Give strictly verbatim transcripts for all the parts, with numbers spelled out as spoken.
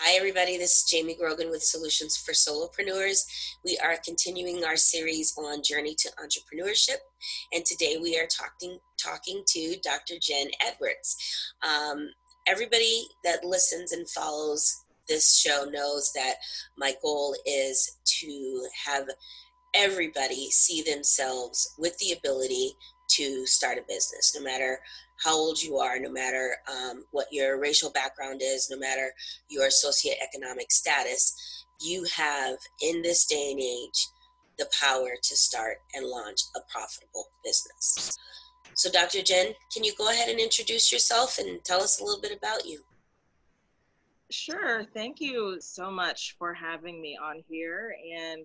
Hi everybody, this is Jamie Grogan with Solutions for Solopreneurs. We are continuing our series on Journey to Entrepreneurship, and today we are talking, talking to Doctor Jen Edwards. Um, everybody that listens and follows this show knows that my goal is to have everybody see themselves with the ability to start a business, no matter how old you are, no matter um, what your racial background is, no matter your socioeconomic status. You have, in this day and age, the power to start and launch a profitable business. So Doctor Jen, can you go ahead and introduce yourself and tell us a little bit about you? Sure. Thank you so much for having me on here, and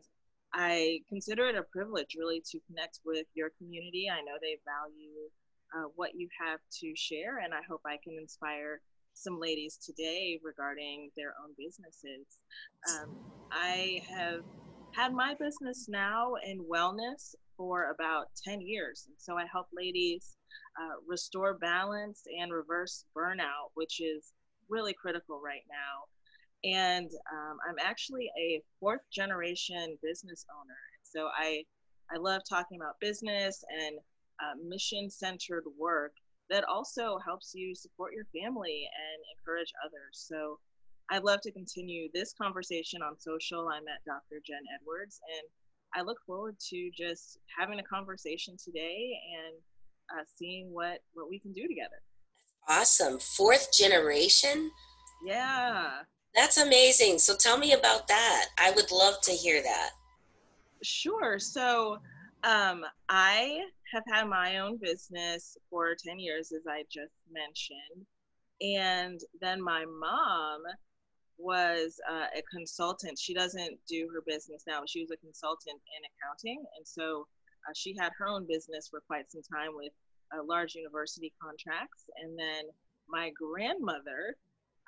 I consider it a privilege really to connect with your community. I know they value Uh, what you have to share, and I hope I can inspire some ladies today regarding their own businesses. Um, I have had my business now in wellness for about ten years, and so I help ladies uh, restore balance and reverse burnout, which is really critical right now. And um, I'm actually a fourth generation business owner, so I, I love talking about business and Uh, mission-centered work that also helps you support your family and encourage others. So I'd love to continue this conversation on social. I'm at Doctor Jen Edwards, and I look forward to just having a conversation today and uh, seeing what, what we can do together. Awesome. Fourth generation? Yeah. That's amazing. So tell me about that. I would love to hear that. Sure. So um, I... have had my own business for ten years, as I just mentioned. And then my mom was uh, a consultant. She doesn't do her business now, but she was a consultant in accounting. And so uh, she had her own business for quite some time with uh, large university contracts. And then my grandmother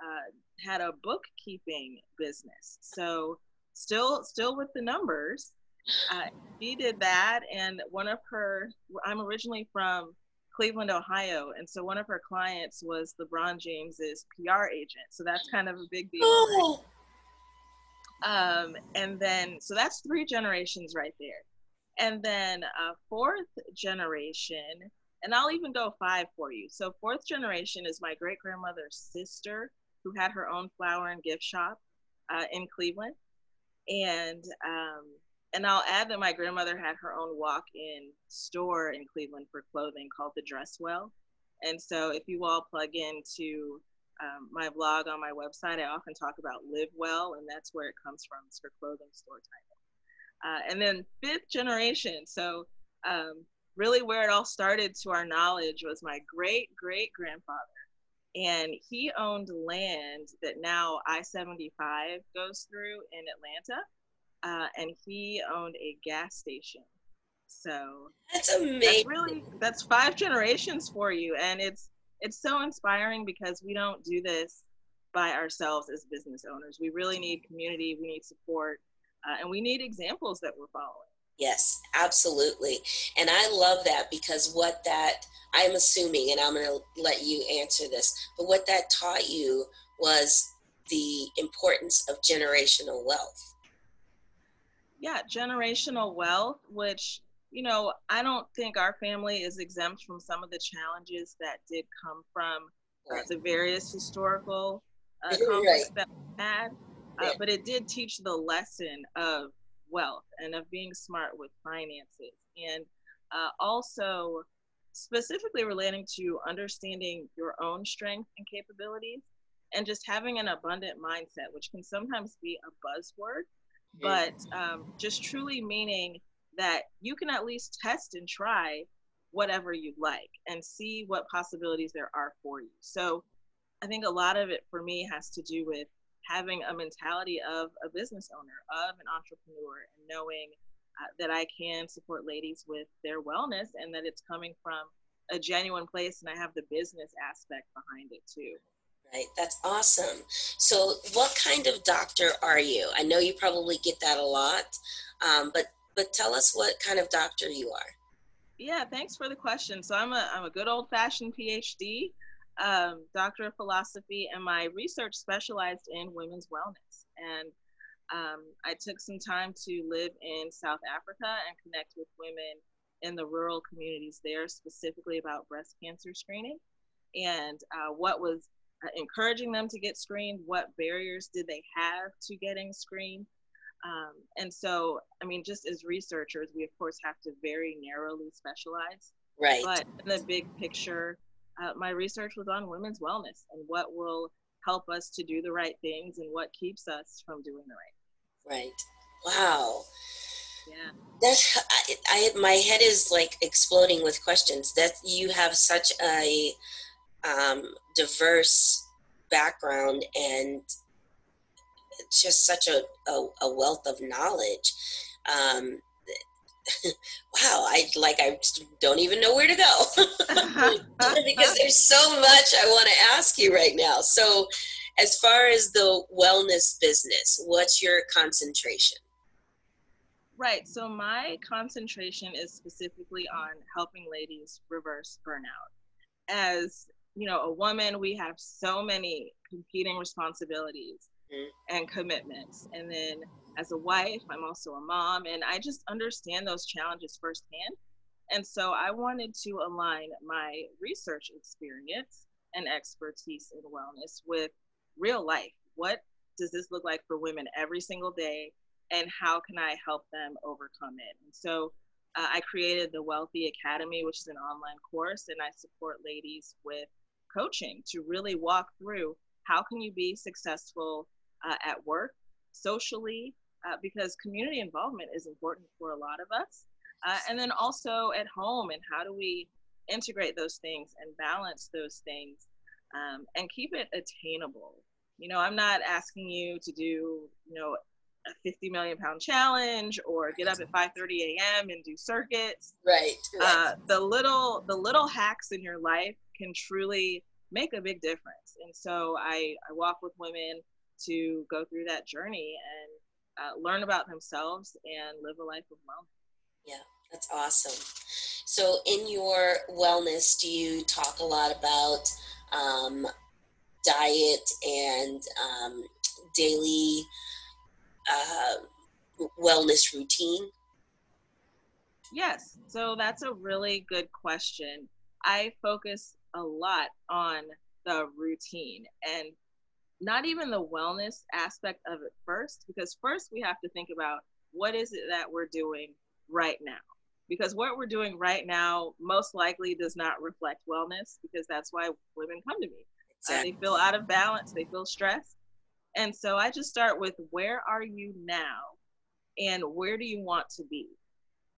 uh, had a bookkeeping business. So still, still with the numbers. Uh, she did that, and one of her, I'm originally from Cleveland, Ohio, and so one of her clients was LeBron James's P R agent, so that's kind of a big deal. Oh. Um, and then, so that's three generations right there. And then uh, fourth generation, and I'll even go five for you. So fourth generation is my great-grandmother's sister, who had her own flower and gift shop uh, in Cleveland, and um, And I'll add that my grandmother had her own walk-in store in Cleveland for clothing called the Dress Well. And so if you all plug into um, my blog on my website, I often talk about Live Well, and that's where it comes from. It's her clothing store title. Uh, and then fifth generation. So um, really where it all started to our knowledge was my great-great-grandfather. And he owned land that now I seventy-five goes through in Atlanta. Uh, and he owned a gas station. So that's amazing. That's really, that's five generations for you. And it's, it's so inspiring because we don't do this by ourselves as business owners. We really need community. We need support. Uh, and we need examples that we're following. Yes, absolutely. And I love that, because what that, I'm assuming, and I'm going to let you answer this, but what that taught you was the importance of generational wealth. Yeah, generational wealth, which, you know, I don't think our family is exempt from some of the challenges that did come from uh, the various historical uh, conflicts that we had, uh, but it did teach the lesson of wealth and of being smart with finances, and uh, also specifically relating to understanding your own strengths and capabilities, and just having an abundant mindset, which can sometimes be a buzzword. But um, just truly meaning that you can at least test and try whatever you'd like and see what possibilities there are for you. So I think a lot of it for me has to do with having a mentality of a business owner, of an entrepreneur, and knowing uh, that I can support ladies with their wellness, and that it's coming from a genuine place, and I have the business aspect behind it too. Right. That's awesome. So what kind of doctor are you? I know you probably get that a lot, um, but but tell us what kind of doctor you are. Yeah, thanks for the question. So I'm a, I'm a good old-fashioned P H D. um, doctor of philosophy, and my research specialized in women's wellness. And um, I took some time to live in South Africa and connect with women in the rural communities there, specifically about breast cancer screening and uh, what was uh, encouraging them to get screened, what barriers did they have to getting screened. Um, and so, I mean, just as researchers, we of course have to very narrowly specialize. Right. But in the big picture, uh, my research was on women's wellness and what will help us to do the right things and what keeps us from doing the right things. Right. Wow. Yeah. That's, I, I, my head is like exploding with questions. That you have such a um, diverse background and just such a, a, a wealth of knowledge. Um, wow, I like I don't even know where to go because there's so much I want to ask you right now. So as far as the wellness business, what's your concentration? Right, so my concentration is specifically on helping ladies reverse burnout. As you know, a woman, we have so many competing responsibilities and commitments. And then as a wife, I'm also a mom, and I just understand those challenges firsthand. And so I wanted to align my research experience and expertise in wellness with real life. What does this look like for women every single day, and how can I help them overcome it? And so uh, I created the Wealthy Academy, which is an online course, and I support ladies with coaching to really walk through how can you be successful Uh, at work, socially, uh, because community involvement is important for a lot of us. Uh, and then also at home, and how do we integrate those things and balance those things um, and keep it attainable. You know, I'm not asking you to do, you know, a fifty million pound challenge or get up at five thirty a m and do circuits. Right. Uh, the little, the little hacks in your life can truly make a big difference. And so I, I walk with women to go through that journey and uh, learn about themselves and live a life of wellness. Yeah, that's awesome. So in your wellness, do you talk a lot about um, diet and um, daily uh, wellness routine? Yes, so that's a really good question. I focus a lot on the routine and not even the wellness aspect of it first, because first we have to think about what is it that we're doing right now? Because what we're doing right now most likely does not reflect wellness, because that's why women come to me. Exactly. Uh, they feel out of balance, they feel stressed. And so I just start with, where are you now and where do you want to be?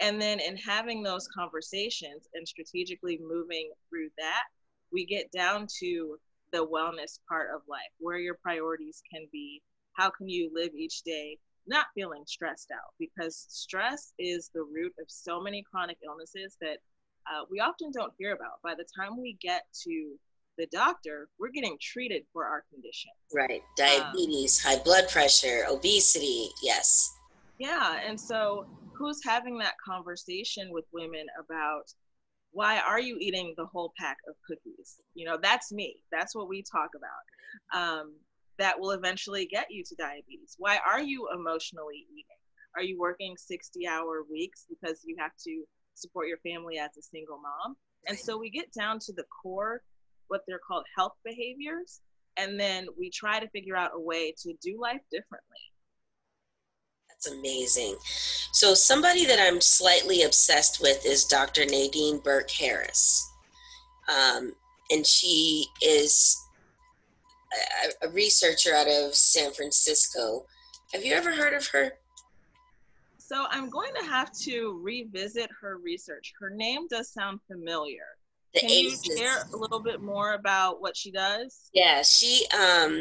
And then in having those conversations and strategically moving through that, we get down to the wellness part of life, where your priorities can be. How can you live each day not feeling stressed out? Because stress is the root of so many chronic illnesses that uh, we often don't hear about. By the time we get to the doctor, we're getting treated for our condition. Right, diabetes, um, high blood pressure, obesity, yes. Yeah, and so who's having that conversation with women about, why are you eating the whole pack of cookies? You know, that's me. That's what we talk about. Um, that will eventually get you to diabetes. Why are you emotionally eating? Are you working sixty hour weeks because you have to support your family as a single mom? And so we get down to the core, what they're called health behaviors. And then we try to figure out a way to do life differently. Amazing. So somebody that I'm slightly obsessed with is Doctor Nadine Burke Harris. Um, and she is a, a researcher out of San Francisco. Have you ever heard of her? So I'm going to have to revisit her research. Her name does sound familiar. The Can ages. You share a little bit more about what she does? Yeah, she um,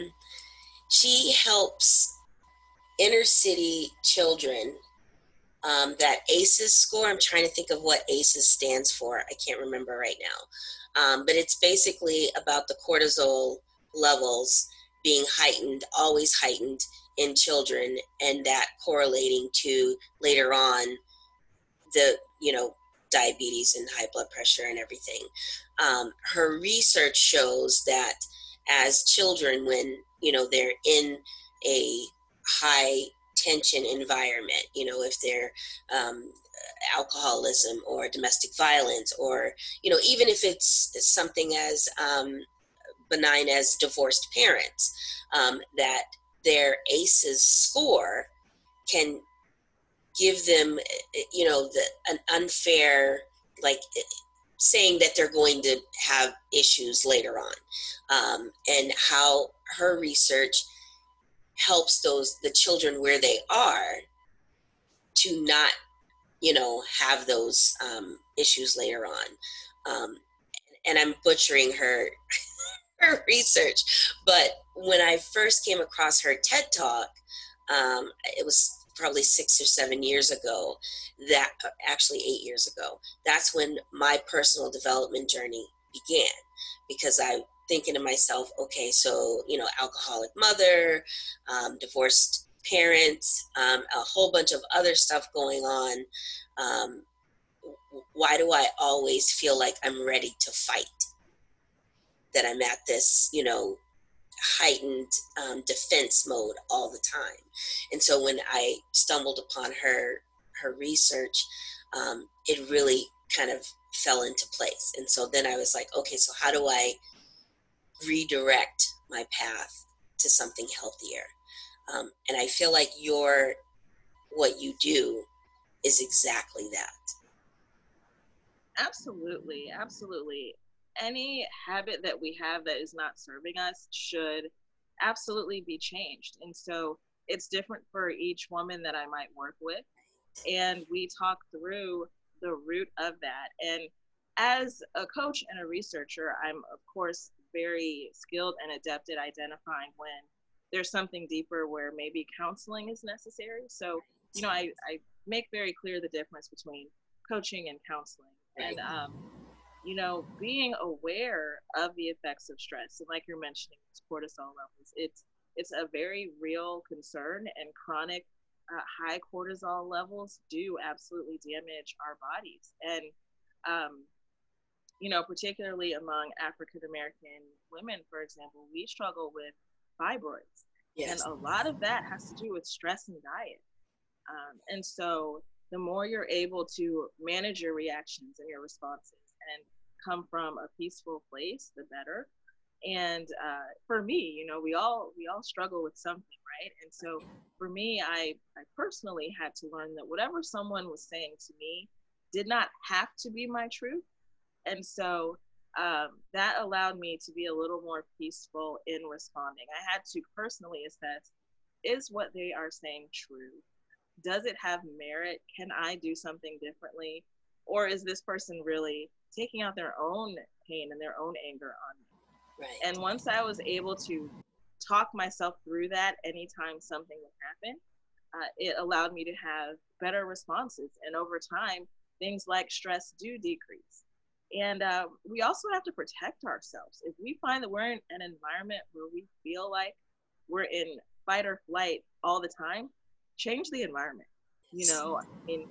she helps inner city children, um, that ACEs score. I'm trying to think of what ACEs stands for. I can't remember right now. Um, but it's basically about the cortisol levels being heightened, always heightened in children, and that correlating to later on the, you know, diabetes and high blood pressure and everything. Um, her research shows that as children, when, you know, they're in a high tension environment, you know, if they're um, alcoholism or domestic violence, or, you know, even if it's something as um, benign as divorced parents, um, that their A C Es score can give them, you know, the, an unfair, like, saying that they're going to have issues later on, um, and how her research helps those, the children where they are, to not, you know, have those um, issues later on. Um, and I'm butchering her her research, but when I first came across her TED Talk, um, it was probably six or seven years ago, that actually eight years ago, that's when my personal development journey began, because I thinking to myself, okay, so, you know, alcoholic mother, um, divorced parents, um, a whole bunch of other stuff going on. Um, why do I always feel like I'm ready to fight? That I'm at this, you know, heightened um, defense mode all the time. And so when I stumbled upon her, her research, um, it really kind of fell into place. And so then I was like, okay, so how do I redirect my path to something healthier? Um, and I feel like your, what you do is exactly that. Absolutely, absolutely. Any habit that we have that is not serving us should absolutely be changed. And so it's different for each woman that I might work with. And we talk through the root of that. And as a coach and a researcher, I'm, of course, very skilled and adept at identifying when there's something deeper where maybe counseling is necessary. So, you know, I, I make very clear the difference between coaching and counseling. And, um, you know, being aware of the effects of stress. And like you're mentioning, it's cortisol levels. It's, it's a very real concern, and chronic uh, high cortisol levels do absolutely damage our bodies. And, um, you know, particularly among African-American women, for example, we struggle with fibroids. Yes. And a lot of that has to do with stress and diet. Um, and so the more you're able to manage your reactions and your responses and come from a peaceful place, the better. And uh, for me, you know, we all we all struggle with something, right? And so for me, I, I personally had to learn that whatever someone was saying to me did not have to be my truth. And so um, that allowed me to be a little more peaceful in responding. I had to personally assess, is what they are saying true? Does it have merit? Can I do something differently? Or is this person really taking out their own pain and their own anger on me? Right. And once I was able to talk myself through that anytime something would happen, uh, it allowed me to have better responses. And over time, things like stress do decrease. And uh, we also have to protect ourselves. If we find that we're in an environment where we feel like we're in fight or flight all the time, change the environment. You know, I mean,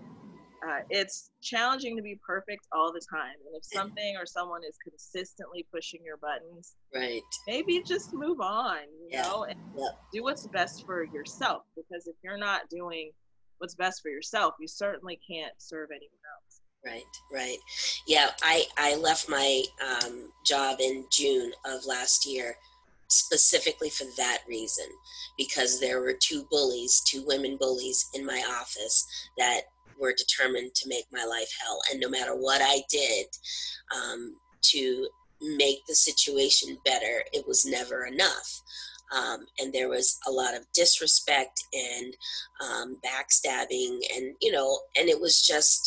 uh, it's challenging to be perfect all the time. And if something or someone is consistently pushing your buttons, right, maybe just move on, you yeah. know, and yeah. do what's best for yourself. Because if you're not doing what's best for yourself, you certainly can't serve anyone else. Right, right. Yeah, I, I left my um, job in June of last year specifically for that reason, because there were two bullies, two women bullies in my office that were determined to make my life hell. And no matter what I did um, to make the situation better, it was never enough. Um, and there was a lot of disrespect and um, backstabbing and, you know, and it was just,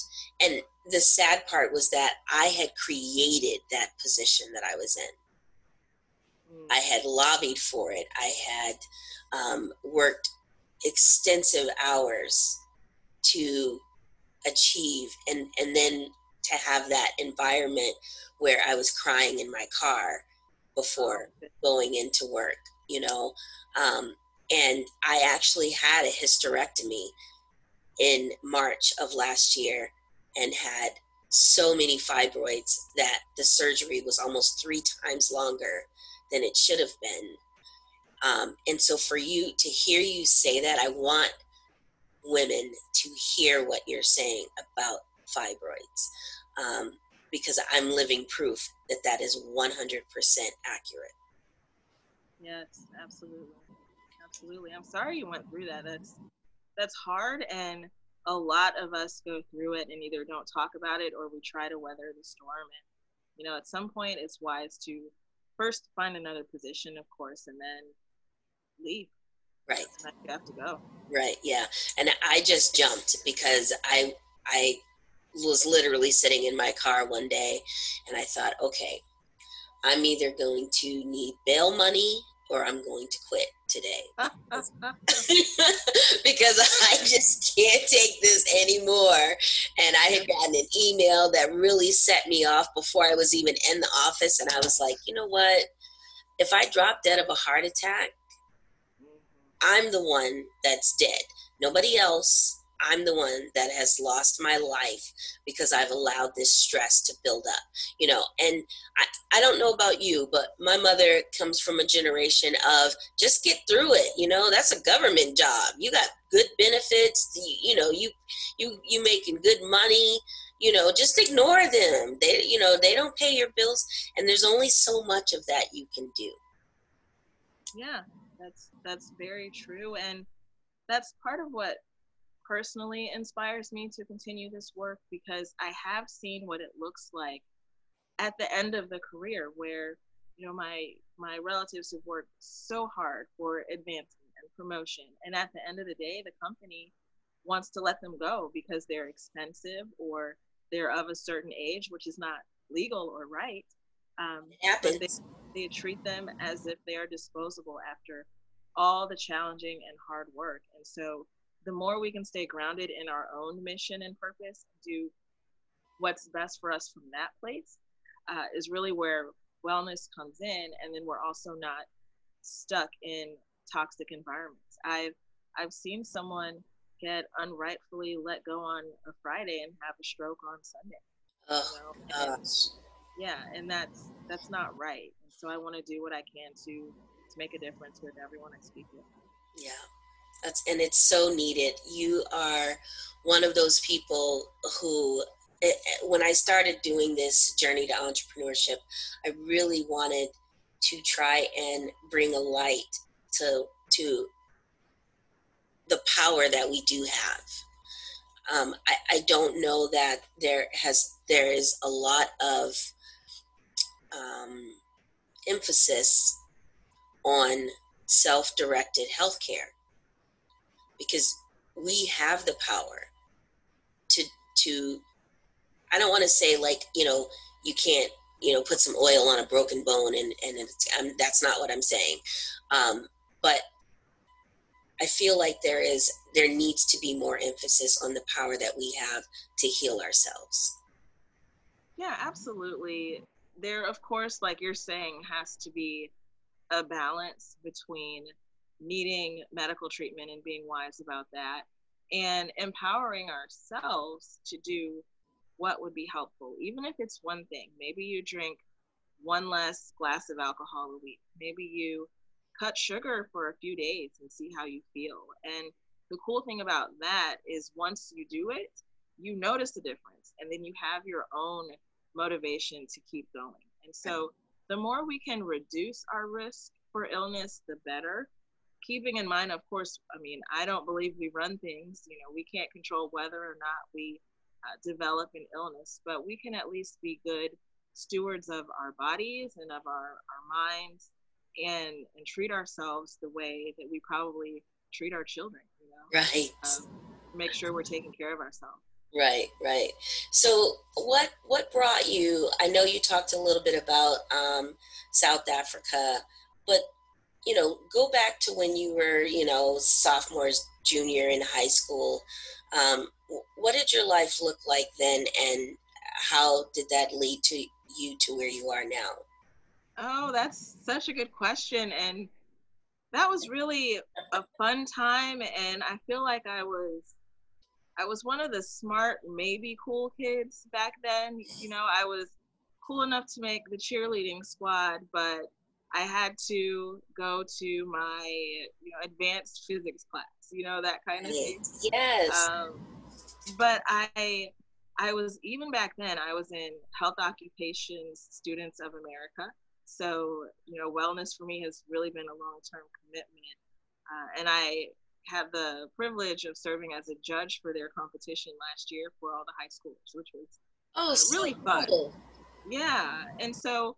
and the sad part was that I had created that position that I was in. Mm. I had lobbied for it. I had um, worked extensive hours to achieve, and, and then to have that environment where I was crying in my car before going into work, you know. Um, and I actually had a hysterectomy in March of last year, and had so many fibroids that the surgery was almost three times longer than it should have been. Um, and so for you to hear you say that, I want women to hear what you're saying about fibroids, um, because I'm living proof that that is one hundred percent accurate. Yes, absolutely. Absolutely. I'm sorry you went through that. That's, that's hard. And a lot of us go through it and either don't talk about it or we try to weather the storm. And, you know, at some point it's wise to first find another position, of course, and then leave. Right. You have to go. Right. Yeah. And I just jumped because I, I was literally sitting in my car one day and I thought, okay, I'm either going to need bail money or I'm going to quit today because I just can't take this anymore. And I had gotten an email that really set me off before I was even in the office. And I was like, you know what? If I drop dead of a heart attack, I'm the one that's dead. Nobody else. I'm the one that has lost my life because I've allowed this stress to build up, you know. And I, I don't know about you, but my mother comes from a generation of just get through it. You know, that's a government job. You got good benefits. You, you know, you, you, you making good money, you know, just ignore them. They, you know, they don't pay your bills, and there's only so much of that you can do. Yeah, that's, that's very true. And that's part of what personally inspires me to continue this work, because I have seen what it looks like at the end of the career, where, you know, my my relatives have worked so hard for advancement and promotion, and at the end of the day the company wants to let them go because they're expensive or they're of a certain age, which is not legal or right. Um, but they, they treat them as if they are disposable after all the challenging and hard work. And so the more we can stay grounded in our own mission and purpose, do what's best for us from that place, uh, is really where wellness comes in. And then we're also not stuck in toxic environments. I've, I've seen someone get unrightfully let go on a Friday and have a stroke on Sunday. Oh, you know? Gosh. Yeah. And that's, that's not right. And so I want to do what I can to, to make a difference with everyone I speak with. Yeah. That's, and it's so needed. You are one of those people who, it, when I started doing this journey to entrepreneurship, I really wanted to try and bring a light to, to the power that we do have. Um, I, I don't know that there has, there is a lot of um, emphasis on self-directed healthcare, because we have the power to, to, I don't want to say like, you know, you can't, you know, put some oil on a broken bone and, and it's, I'm, that's not what I'm saying. Um, but I feel like there is, there needs to be more emphasis on the power that we have to heal ourselves. Yeah, absolutely. There, of course, like you're saying, has to be a balance between needing medical treatment and being wise about that, and empowering ourselves to do what would be helpful, even if it's one thing. Maybe you drink one less glass of alcohol a week. Maybe you cut sugar for a few days and see how you feel. And the cool thing about that is once you do it, you notice the difference, and then you have your own motivation to keep going. And so the more we can reduce our risk for illness, the better. Keeping in mind, of course, I mean, I don't believe we run things. You know, we can't control whether or not we uh, develop an illness, but we can at least be good stewards of our bodies and of our, our minds, and, and treat ourselves the way that we probably treat our children, you know? Right. Um, make sure we're taking care of ourselves. Right, right. So what, what brought you, I know you talked a little bit about um, South Africa, but you know, go back to when you were, you know, sophomores, junior in high school. Um, what did your life look like then, and how did that lead to you to where you are now? Oh, that's such a good question. And that was really a fun time. And I feel like I was I was one of the smart, maybe cool kids back then. You know, I was cool enough to make the cheerleading squad, but I had to go to my, you know, advanced physics class, you know, that kind of thing. Yes. Um, but I, I was, even back then, I was in Health Occupations Students of America. So, you know, wellness for me has really been a long-term commitment. Uh, and I had the privilege of serving as a judge for their competition last year for all the high schoolers, which was oh, uh, so really fun. Cool. Yeah. And so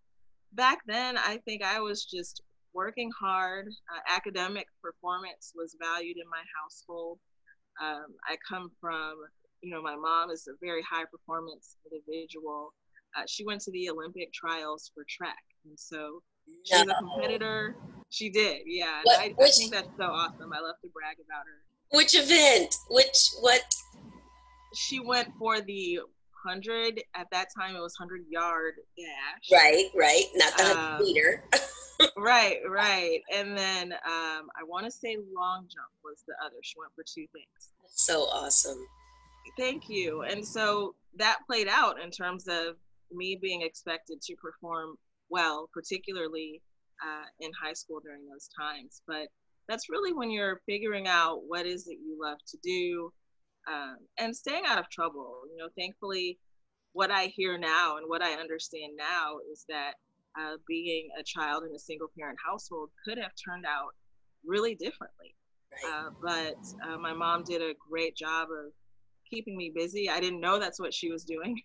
back then, I think I was just working hard. Uh, academic performance was valued in my household. Um, I come from, you know, my mom is a very high performance individual. Uh, she went to the Olympic trials for track. And so she's no. a competitor. She did. Yeah. What, I, which, I think that's so awesome. I love to brag about her. Which event? Which, what? She went for the hundred, at that time it was hundred yard dash. Right, right. Not the hundred um, meter. Right, right. And then um, I want to say long jump was the other. She went for two things. That's so awesome. Thank you. And so that played out in terms of me being expected to perform well, particularly uh, in high school during those times. But that's really when you're figuring out what is it you love to do, um, and staying out of trouble. You know, thankfully, what I hear now and what I understand now is that uh, being a child in a single parent household could have turned out really differently. Uh, but uh, my mom did a great job of keeping me busy. I didn't know that's what she was doing,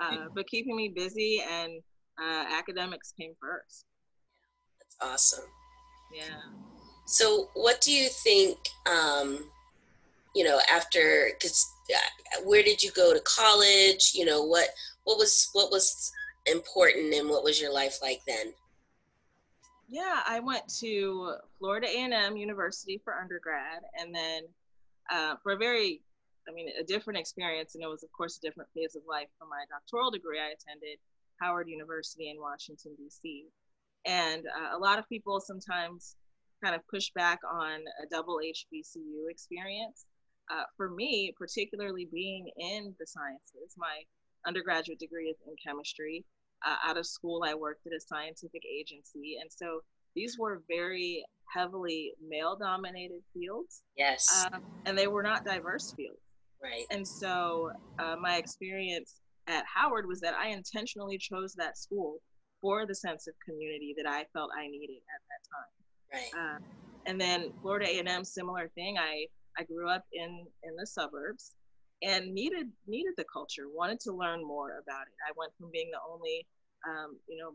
uh, but keeping me busy, and Uh, academics came first. That's awesome. Yeah. So what do you think, um, you know, after, because uh, where did you go to college? You know, what, what was, what was important, and what was your life like then? Yeah, I went to Florida A and M University for undergrad, and then uh, for a very, I mean, a different experience. And it was, of course, a different phase of life. For my doctoral degree, I attended Howard University in Washington, D C. And uh, a lot of people sometimes kind of push back on a double H B C U experience. Uh, for me, particularly being in the sciences, my undergraduate degree is in chemistry. Uh, out of school, I worked at a scientific agency. And so these were very heavily male-dominated fields. Yes. Um, and they were not diverse fields. Right. And so uh, my experience at Howard was that I intentionally chose that school for the sense of community that I felt I needed at that time. Right. Um, and then Florida A and M, similar thing. I, I grew up in, in the suburbs and needed needed the culture, wanted to learn more about it. I went from being the only, um, you know,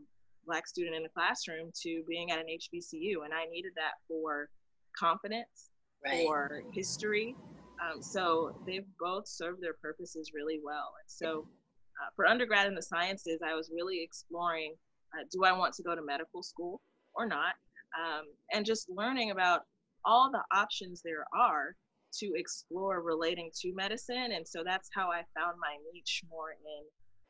Black student in the classroom to being at an H B C U, and I needed that for confidence, right, for history. Um, so they've both served their purposes really well. And so Uh, for undergrad in the sciences, I was really exploring, uh, do I want to go to medical school or not? Um, and just learning about all the options there are to explore relating to medicine. And so that's how I found my niche more in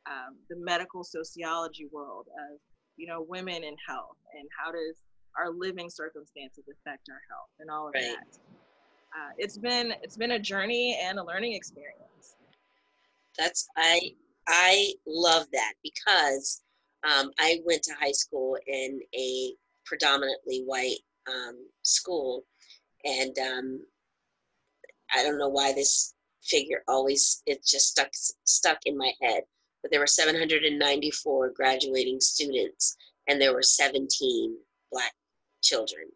um, the medical sociology world of, you know, women in health, and how does our living circumstances affect our health, and all of right. that. Uh, it's been, it's been a journey and a learning experience. That's, I... I love that, because um, I went to high school in a predominantly white um, school, and um, I don't know why this figure always, it just stuck stuck in my head, but there were seven hundred ninety-four graduating students, and there were seventeen Black children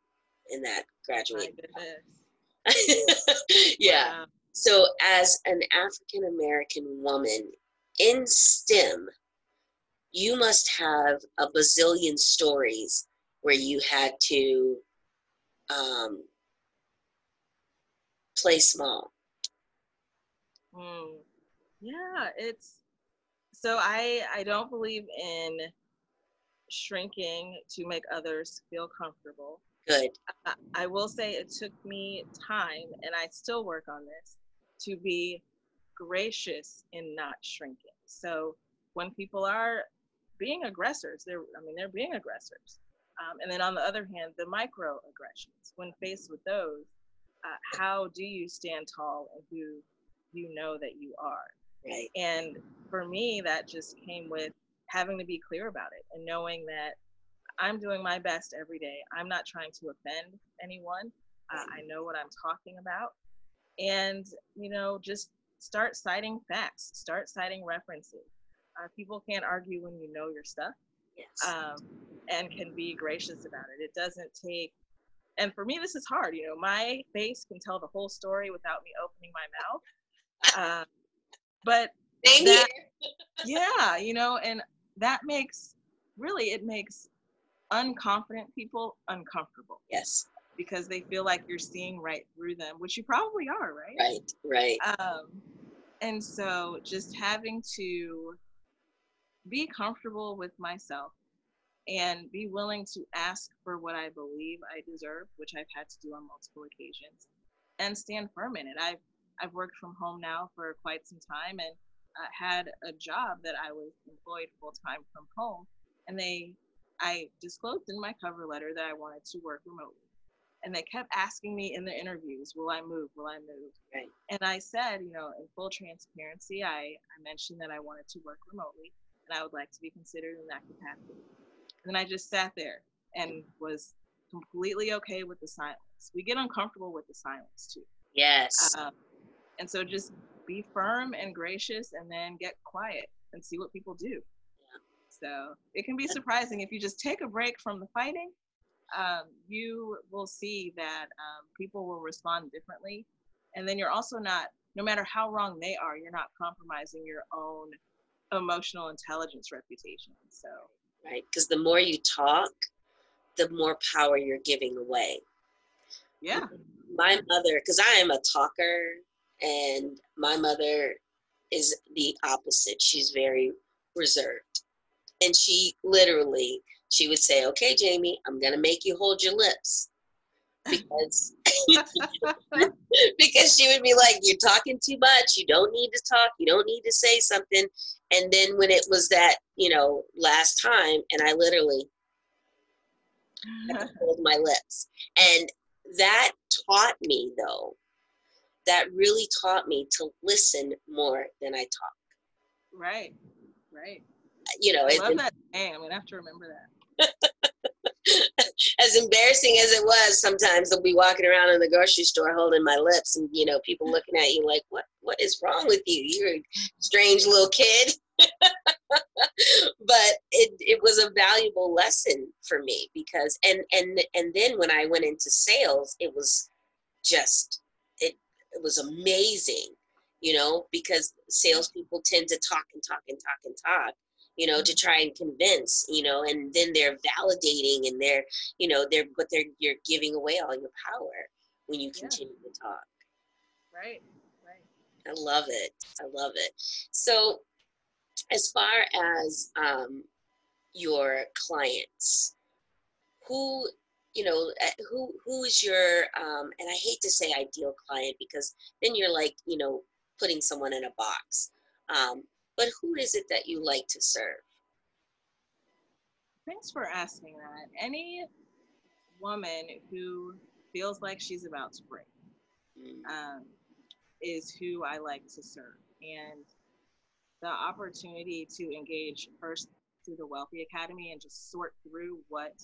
in that graduating class. Yeah. Wow. So as an African-American woman in STEM, you must have a bazillion stories where you had to um, play small. Mm. Yeah, it's, so I, I don't believe in shrinking to make others feel comfortable. Good. I, I will say it took me time, and I still work on this, to be gracious in not shrinking. So when people are being aggressors, they're, I mean, they're being aggressors. Um, and then on the other hand, the microaggressions, when faced with those, uh, how do you stand tall and do you know that you are. Right. And for me, that just came with having to be clear about it and knowing that I'm doing my best every day. I'm not trying to offend anyone. Uh, I know what I'm talking about. And, you know, just start citing facts, start citing references. Uh, people can't argue when you know your stuff. Yes. Um, and can be gracious about it. It doesn't take, and for me, this is hard. You know, my face can tell the whole story without me opening my mouth. Um, but that, yeah, you know, and that makes, really, it makes unconfident people uncomfortable. Yes. Because they feel like you're seeing right through them, which you probably are, right? Right, right. Um, and so just having to be comfortable with myself and be willing to ask for what I believe I deserve, which I've had to do on multiple occasions, and stand firm in it. I've, I've worked from home now for quite some time and uh, had a job that I was employed full-time from home, and they, I disclosed in my cover letter that I wanted to work remotely. And they kept asking me in the interviews, will I move? Will I move? Right. And I said, you know, in full transparency, I, I mentioned that I wanted to work remotely and I would like to be considered in that capacity. And then I just sat there and was completely okay with the silence. We get uncomfortable with the silence too. Yes. Um, and so just be firm and gracious and then get quiet and see what people do. So it can be surprising if you just take a break from the fighting. Um, you will see that um, people will respond differently. And then you're also not, no matter how wrong they are, you're not compromising your own emotional intelligence reputation. So, right, because the more you talk, the more power you're giving away. Yeah. My mother, because I am a talker, and my mother is the opposite. She's very reserved. And she literally, she would say, okay, Jamie, I'm going to make you hold your lips. Because, because she would be like, you're talking too much. You don't need to talk. You don't need to say something. And then when it was that, you know, last time, and I literally held my lips. And that taught me, though, that really taught me to listen more than I talk. Right, right. You know, I love it, that. Hey, I'm gonna have to remember that. As embarrassing as it was, sometimes I'll be walking around in the grocery store holding my lips, and you know, people looking at you like, "What? What is wrong with you? You're a strange little kid." But it it was a valuable lesson for me because, and and and then when I went into sales, it was just it it was amazing, you know, because salespeople tend to talk and talk and talk and talk. You know, to try and convince, you know, and then they're validating and they're, you know, they're, but they're, you're giving away all your power when you continue yeah. to talk. Right, right. I love it. I love it. So as far as um, your clients, who, you know, who, who is your, um, and I hate to say ideal client because then you're like, you know, putting someone in a box. Um, But who is it that you like to serve? Thanks for asking that. Any woman who feels like she's about to break um, is who I like to serve. And the opportunity to engage first through the Wealthy Academy and just sort through what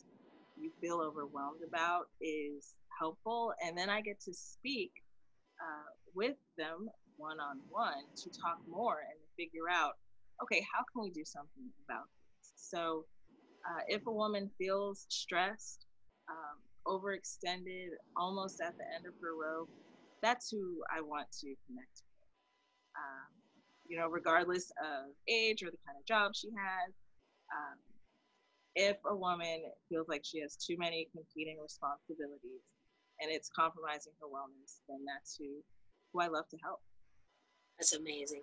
you feel overwhelmed about is helpful. And then I get to speak uh, with them one-on-one to talk more and figure out, okay, how can we do something about this? So uh, if a woman feels stressed, um, overextended, almost at the end of her rope, that's who I want to connect with. Um, you know, regardless of age or the kind of job she has, um, if a woman feels like she has too many competing responsibilities and it's compromising her wellness, then that's who, who I love to help. That's amazing.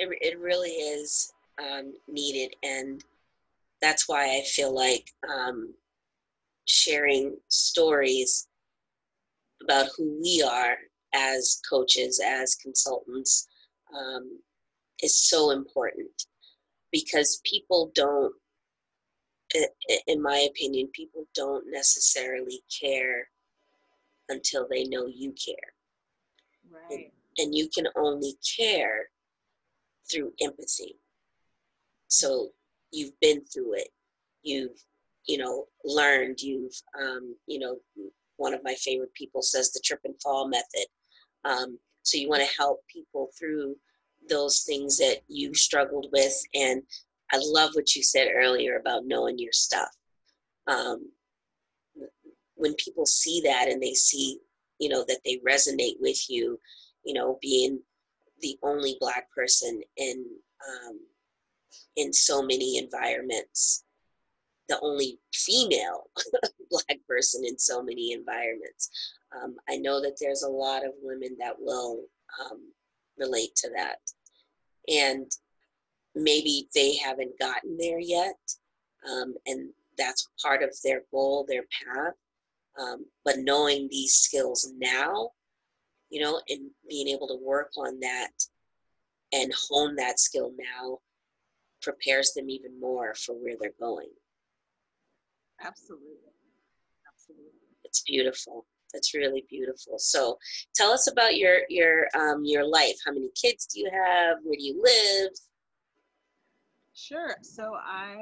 It it really is um, needed, and that's why I feel like um, sharing stories about who we are as coaches, as consultants, um, is so important because people don't, in my opinion, people don't necessarily care until they know you care. Right. and you can only care through empathy. So you've been through it. You've, you know, learned. You've, um, you know, one of my favorite people says the trip and fall method. Um, so you want to help people through those things that you struggled with. And I love what you said earlier about knowing your stuff. Um, when people see that and they see, you know, that they resonate with you, you know, being the only Black person in, um, in so many environments, the only female Black person in so many environments. Um, I know that there's a lot of women that will um, relate to that. And maybe they haven't gotten there yet. Um, and that's part of their goal, their path. Um, but knowing these skills now, you know, and being able to work on that and hone that skill now prepares them even more for where they're going. Absolutely. Absolutely. It's beautiful. That's really beautiful. So tell us about your, your, um, your life. How many kids do you have? Where do you live? Sure. So I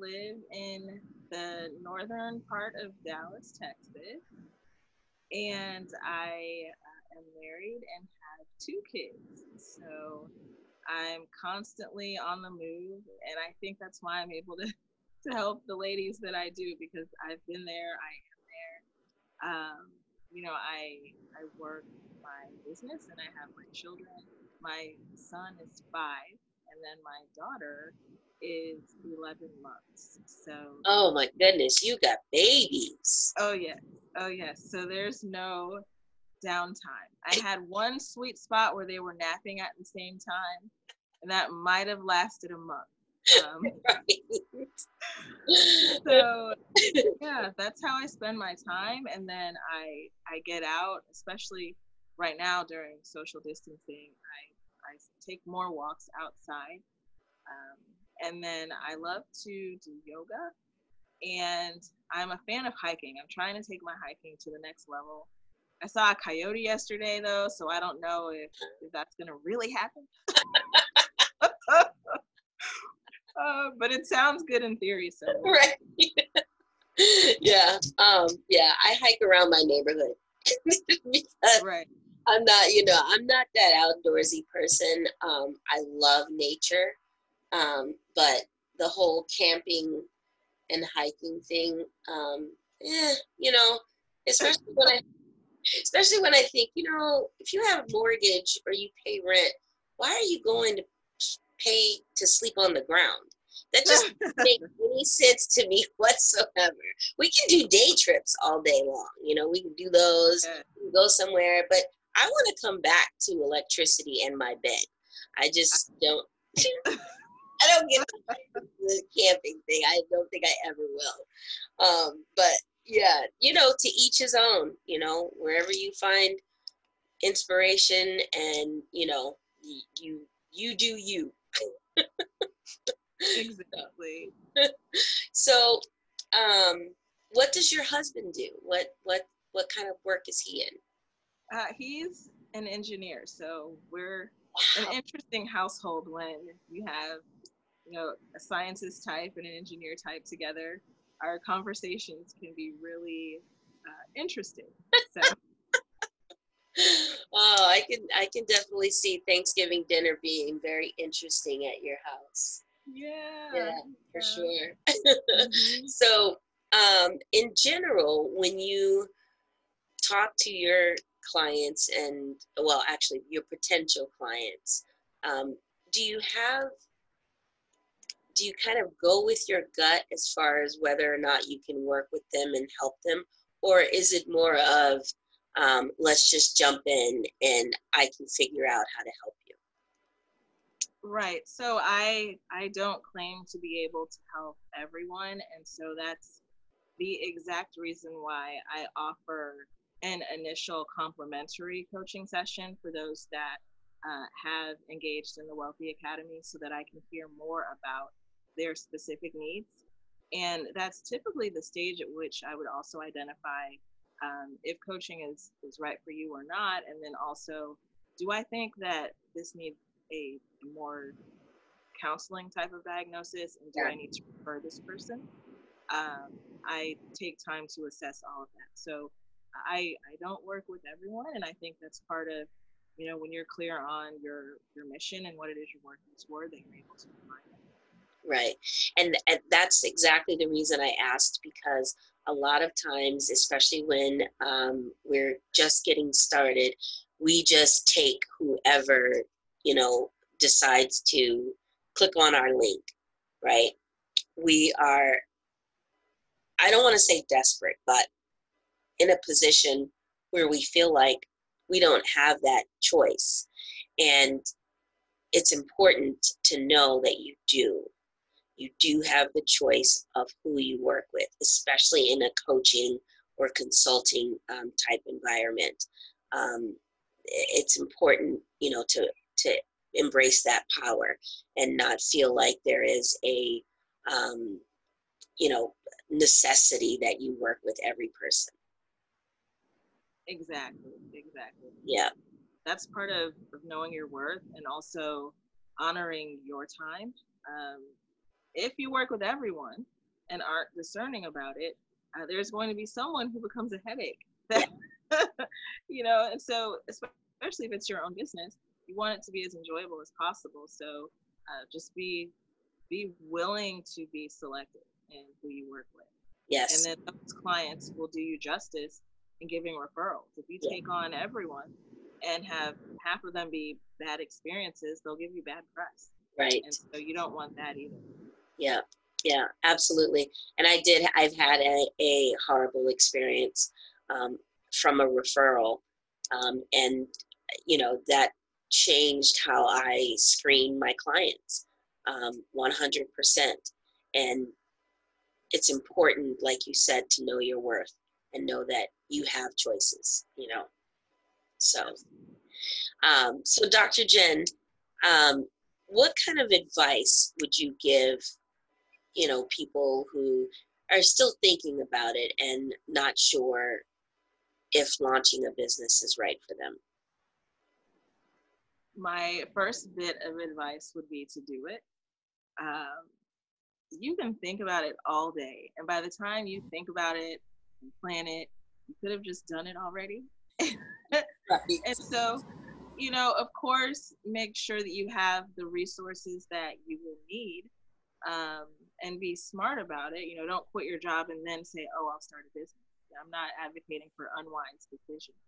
live in the northern part of Dallas, Texas, and I uh, am married and have two kids. So I'm constantly on the move, and I think that's why I'm able to to help the ladies that I do, because I've been there, I am there. Um, you know, I I work my business and I have my children. My son is five, and then my daughter is eleven months. So. Oh my goodness, you got babies. Oh yes, oh yes. So there's no downtime. I had one sweet spot where they were napping at the same time, and that might have lasted a month. Um, right. So yeah, that's how I spend my time, and then I I get out, especially right now during social distancing. I I take more walks outside, um, and then I love to do yoga, and I'm a fan of hiking. I'm trying to take my hiking to the next level. I saw a coyote yesterday though, so I don't know if, if that's gonna really happen. Uh, but it sounds good in theory, so. Right. Yeah. Um, yeah. I hike around my neighborhood. Right. I'm not, you know, I'm not that outdoorsy person. Um, I love nature. Um, but the whole camping and hiking thing, um, eh, you know, especially when I, especially when I think, you know, if you have a mortgage or you pay rent, why are you going to pay to sleep on the ground? That just doesn't make any sense to me whatsoever. We can do day trips all day long. You know, we can do those, yeah. We can go somewhere, but I want to come back to electricity and my bed. I just don't, I don't give up the camping thing. I don't think I ever will. Um, but yeah, you know, to each his own, you know, wherever you find inspiration and, you know, you, you, you do you. Exactly. So, um, what does your husband do? What what what kind of work is he in? Uh, he's an engineer, so we're wow. An interesting household when you have, you know, a scientist type and an engineer type together. Our conversations can be really uh, interesting. So. Oh, I can I can definitely see Thanksgiving dinner being very interesting at your house. Yeah, yeah, for sure. Mm-hmm. So, um, in general, when you talk to your clients and, well, actually your potential clients, um, do you have, do you kind of go with your gut as far as whether or not you can work with them and help them? Or is it more of, Um, let's just jump in and I can figure out how to help you? Right. So I, I don't claim to be able to help everyone. And so that's the exact reason why I offer an initial complimentary coaching session for those that uh, have engaged in the Wealthy Academy, so that I can hear more about their specific needs. And that's typically the stage at which I would also identify Um, if coaching is, is right for you or not, and then also Do I think that this needs a more counseling type of diagnosis, and do yeah. I need to refer this person? Um, I take time to assess all of that. So I, I don't work with everyone, and I think that's part of, you know, when you're clear on your, your mission and what it is you're working toward, that you're able to define it. Right. And, and that's exactly the reason I asked, because a lot of times, especially when um, we're just getting started, we just take whoever, you know, decides to click on our link, right? We are, I don't want to say desperate, but in a position where we feel like we don't have that choice. And it's important to know that you do. You do have the choice of who you work with, especially in a coaching or consulting um, type environment. Um, it's important, you know, to to embrace that power and not feel like there is a, um, you know, necessity that you work with every person. Exactly. Exactly. Yeah. That's part of, of knowing your worth and also honoring your time. Um, If you work with everyone and aren't discerning about it, uh, there's going to be someone who becomes a headache. That, you know, and so especially if it's your own business, you want it to be as enjoyable as possible. So uh, just be be willing to be selective in who you work with. Yes. And then those clients will do you justice in giving referrals. If you yeah. take on everyone and have half of them be bad experiences, they'll give you bad press. Right. And so you don't want that either. Yeah, yeah, absolutely. And I did, I've had a, a horrible experience um, from a referral. Um, and, you know, that changed how I screen my clients um, one hundred percent. And it's important, like you said, to know your worth and know that you have choices, you know. So, um, so Doctor Jen, um, what kind of advice would you give, you know, people who are still thinking about it and not sure if launching a business is right for them? My first bit of advice would be to do it. Um, you can think about it all day. And by the time you think about it and plan it, you could have just done it already. Right. And so, you know, of course, make sure that you have the resources that you will need. Um, and be smart about it. You know, don't quit your job and then say, oh, I'll start a business. I'm not advocating for unwise decisions.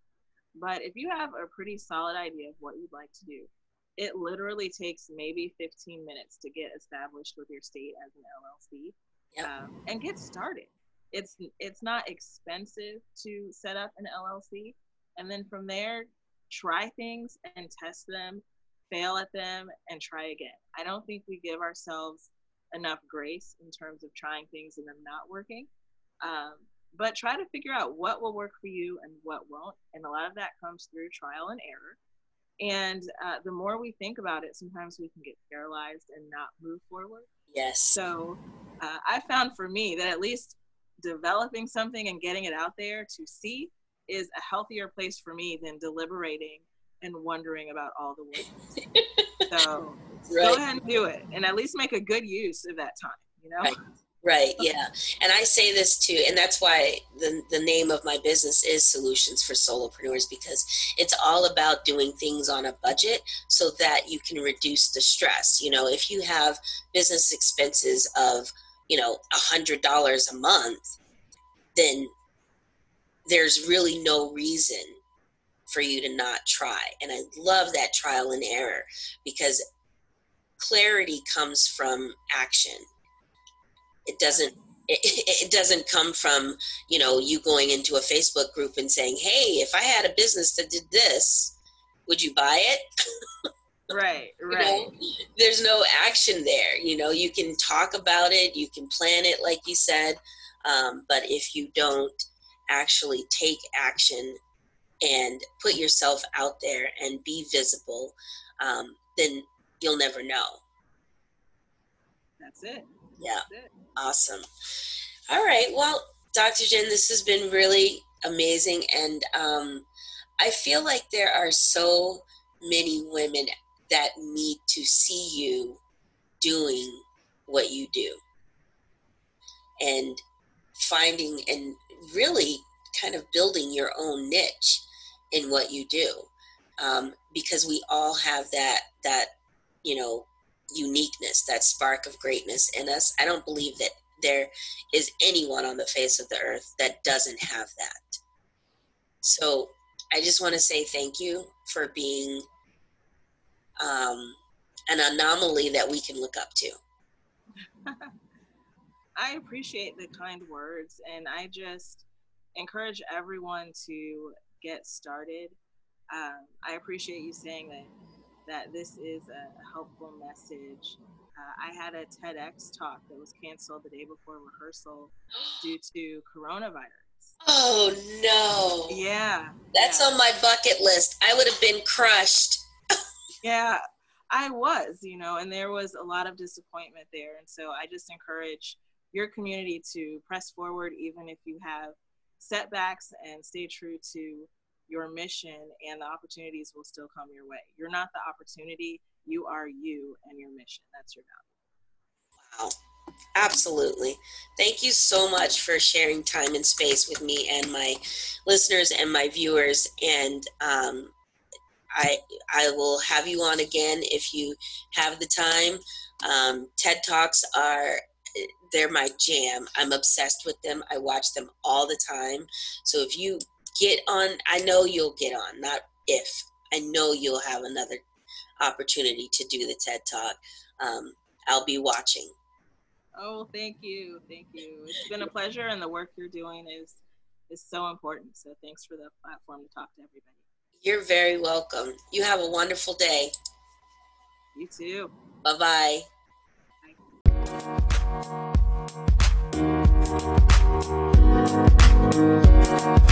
But if you have a pretty solid idea of what you'd like to do, it literally takes maybe fifteen minutes to get established with your state as an L L C. Yep. um, and get started. It's, it's not expensive to set up an L L C. And then from there, try things and test them, fail at them, and try again. I don't think we give ourselves enough grace in terms of trying things and them not working. Um, but try to figure out what will work for you and what won't. And a lot of that comes through trial and error. And uh, the more we think about it, sometimes we can get paralyzed and not move forward. Yes. So uh, I found for me that at least developing something and getting it out there to see is a healthier place for me than deliberating and wondering about all the words. So right. Go ahead and do it, and at least make a good use of that time, you know? Right, right. Yeah. And I say this too, and that's why the, the name of my business is Solutions for Solopreneurs, because it's all about doing things on a budget so that you can reduce the stress. You know, if you have business expenses of, you know, one hundred dollars a month, then there's really no reason for you to not try. And I love that trial and error, because clarity comes from action. It doesn't, it, it doesn't come from, you know, you going into a Facebook group and saying, hey, if I had a business that did this, would you buy it? Right, right. You know, there's no action there. You know, you can talk about it, you can plan it, like you said. Um, but if you don't actually take action and put yourself out there and be visible, um, then you'll never know. That's it. Yeah. That's it. Awesome. All right. Well, Doctor Jen, this has been really amazing. And um, I feel like there are so many women that need to see you doing what you do. And finding and really kind of building your own niche in what you do. Um, because we all have that, that, you know, uniqueness, that spark of greatness in us. I don't believe that there is anyone on the face of the earth that doesn't have that. So I just want to say thank you for being um, an anomaly that we can look up to. I appreciate the kind words, and I just encourage everyone to get started. Um, I appreciate you saying that, that this is a helpful message. Uh, I had a TEDx talk that was canceled the day before rehearsal due to coronavirus. Oh no. Yeah. That's yeah. on my bucket list. I would have been crushed. Yeah, I was, you know, and there was a lot of disappointment there. And so I just encourage your community to press forward, even if you have setbacks, and stay true to your mission, and the opportunities will still come your way. You're not the opportunity, you are you and your mission. That's your value. Wow, absolutely. Thank you so much for sharing time and space with me and my listeners and my viewers. And um, I, I will have you on again if you have the time. Um, TED Talks are they're my jam. I'm obsessed with them. I watch them all the time. So if you get on, I know you'll get on, not if, I know you'll have another opportunity to do the TED Talk. Um, I'll be watching. Oh, thank you. Thank you. It's been a pleasure, and the work you're doing is, is so important. So thanks for the platform to talk to everybody. You're very welcome. You have a wonderful day. You too. Bye-bye. Bye.